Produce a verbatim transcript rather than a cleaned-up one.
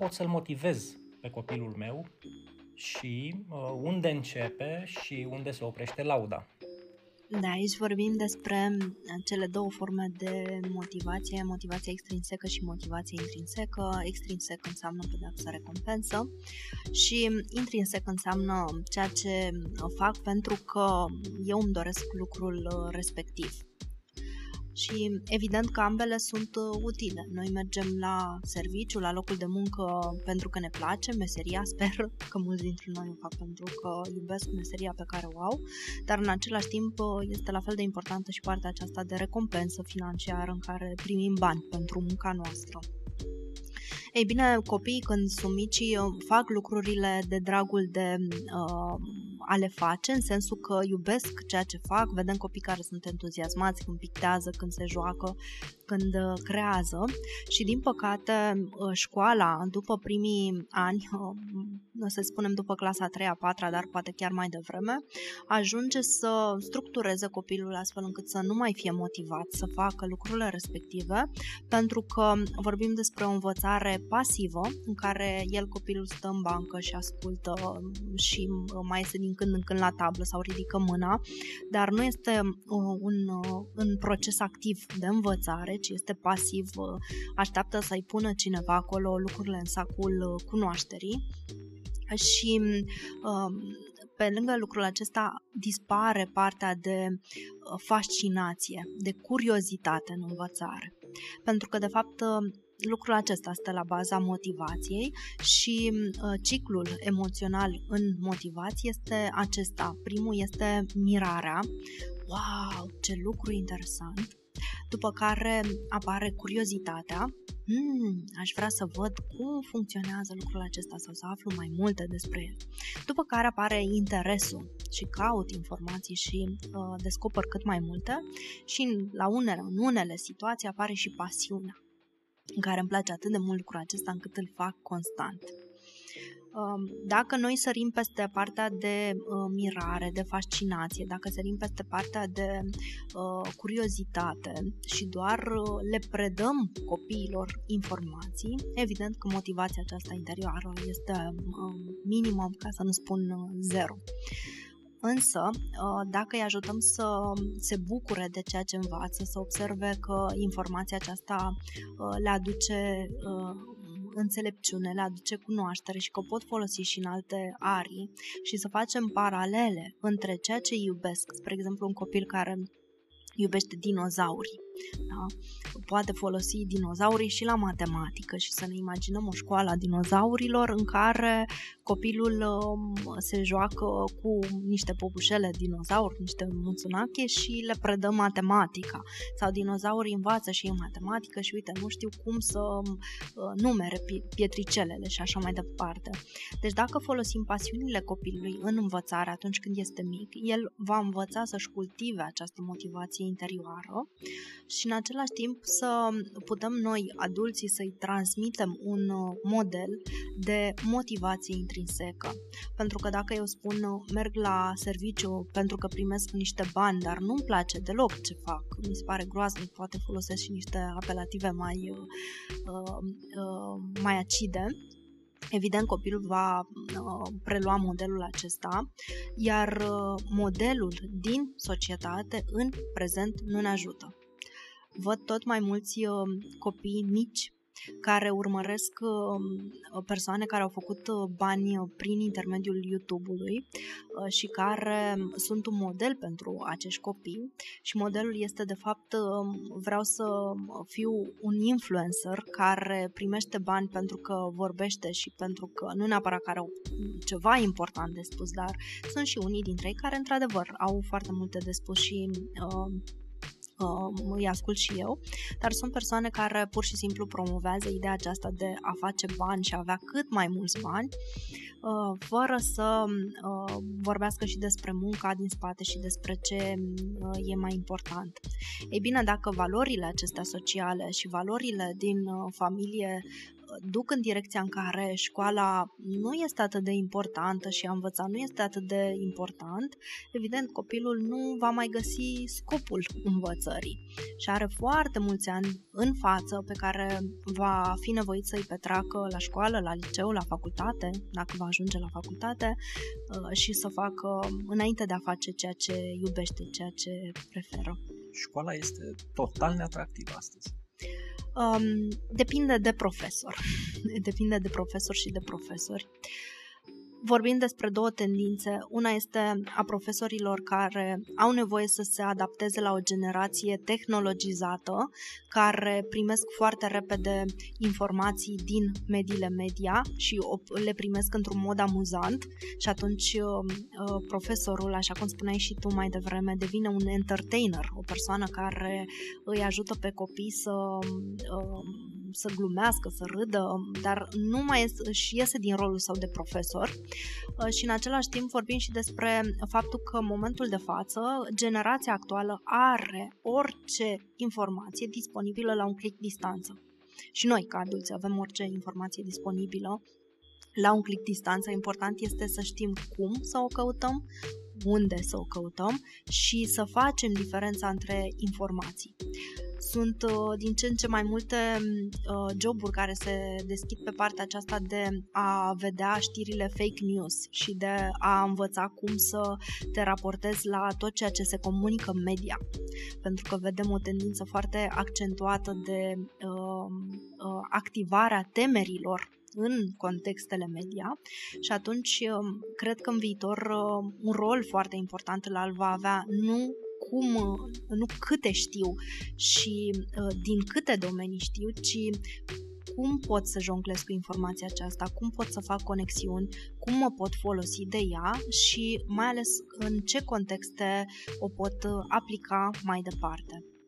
pot să-l motivez pe copilul meu și uh, unde începe și unde se oprește lauda. Da, aici vorbim despre cele două forme de motivație, motivația extrinsecă și motivația intrinsecă. Extrinsec înseamnă pedeapsă-recompensă și intrinsec înseamnă ceea ce fac pentru că eu îmi doresc lucrul respectiv. Și evident că ambele sunt utile. Noi mergem la serviciu, la locul de muncă pentru că ne place meseria, sper că mulți dintre noi o fac pentru că iubesc meseria pe care o au, dar în același timp este la fel de importantă și partea aceasta de recompensă financiară în care primim bani pentru munca noastră. Ei bine, copiii când sunt mici fac lucrurile de dragul de uh, a le face, în sensul că iubesc ceea ce fac, vedem copii care sunt entuziasmați când pictează, când se joacă, când creează și din păcate școala după primii ani, să spunem după clasa a treia, a patra, dar poate chiar mai devreme, ajunge să structureze copilul astfel încât să nu mai fie motivat să facă lucrurile respective, pentru că vorbim despre o învățare pasivă în care el, copilul, stă în bancă și ascultă și mai este din când în când la tablă sau ridică mâna, dar nu este un, un proces activ de învățare, ci este pasiv, așteaptă să-i pună cineva acolo lucrurile în sacul cunoașterii și pe lângă lucrul acesta dispare partea de fascinație, de curiozitate în învățare, pentru că de fapt lucrul acesta stă la baza motivației și uh, ciclul emoțional în motivație este acesta. Primul este mirarea, wow, ce lucru interesant, după care apare curiozitatea, hmm, aș vrea să văd cum funcționează lucrul acesta sau să aflu mai multe despre el, după care apare interesul și caut informații și uh, descoper cât mai multe și la unele, în unele situații apare și pasiunea, în care îmi place atât de mult lucrul acesta încât îl fac constant. Dacă noi sărim peste partea de mirare, de fascinație, dacă sărim peste partea de curiozitate și doar le predăm copiilor informații, evident că motivația aceasta interioară este minimă, ca să nu spun zero. Însă, dacă îi ajutăm să se bucure de ceea ce învață, să observe că informația aceasta le aduce înțelepciune, le aduce cunoaștere și că pot folosi și în alte arii și să facem paralele între ceea ce iubesc, spre exemplu un copil care iubește dinozaurii, da? Poate folosi dinozaurii și la matematică și să ne imaginăm o școală a dinozaurilor în care copilul se joacă cu niște popușele dinozauri, niște muțunache și le predă matematica sau dinozaurii învață și în matematică și uite, nu știu cum să numere pietricelele și așa mai departe. Deci dacă folosim pasiunile copilului în învățare atunci când este mic, el va învăța să-și cultive această motivație interioară și în același timp să putem noi, adulții, să-i transmitem un model de motivație intrinsecă. Pentru că dacă eu spun merg la serviciu pentru că primesc niște bani, dar nu-mi place deloc ce fac, mi se pare groaznic, poate folosesc și niște apelative mai, uh, uh, mai acide, evident, copilul va uh, prelua modelul acesta, iar uh, modelul din societate în prezent nu ne ajută. Văd tot mai mulți uh, copii mici care urmăresc uh, persoane care au făcut uh, bani uh, prin intermediul YouTube-ului uh, și care sunt un model pentru acești copii și modelul este de fapt uh, vreau să fiu un influencer care primește bani pentru că vorbește și pentru că nu neapărat că are ceva important de spus, dar sunt și unii dintre ei care într-adevăr au foarte multe de spus și uh, îi ascult și eu, dar sunt persoane care pur și simplu promovează ideea aceasta de a face bani și a avea cât mai mulți bani, fără să vorbească și despre munca din spate și despre ce e mai important. Ei bine, dacă valorile acestea sociale și valorile din familie duc în direcția în care școala nu este atât de importantă și a învăța nu este atât de important, evident copilul nu va mai găsi scopul învățării și are foarte mulți ani în față pe care va fi nevoit să-i petreacă la școală, la liceu, la facultate, dacă va ajunge la facultate, și să facă înainte de a face ceea ce iubește, ceea ce preferă. Școala este total neatractivă astăzi. Um, depinde de profesor. Depinde de profesor și de profesori. Vorbim despre două tendințe. Una este a profesorilor care au nevoie să se adapteze la o generație tehnologizată, care primesc foarte repede informații din mediile media și le primesc într-un mod amuzant și atunci profesorul, așa cum spuneai și tu mai devreme, devine un entertainer, o persoană care îi ajută pe copii să, să glumească, să râdă, dar nu mai își iese din rolul său de profesor. Și în același timp vorbim și despre faptul că în momentul de față generația actuală are orice informație disponibilă la un click distanță. Și noi ca adulți avem orice informație disponibilă la un click distanță. Important este să știm cum să o căutăm, unde să o căutăm și să facem diferența între informații. Sunt din ce în ce mai multe joburi care se deschid pe partea aceasta de a vedea știrile fake news și de a învăța cum să te raportezi la tot ceea ce se comunică în media. Pentru că vedem o tendință foarte accentuată de uh, activarea temerilor în contextele media și atunci cred că în viitor un rol foarte important îl va avea nu cum, nu câte știu și din câte domenii știu, ci cum pot să jonglez cu informația aceasta, cum pot să fac conexiuni, cum mă pot folosi de ea și mai ales în ce contexte o pot aplica mai departe.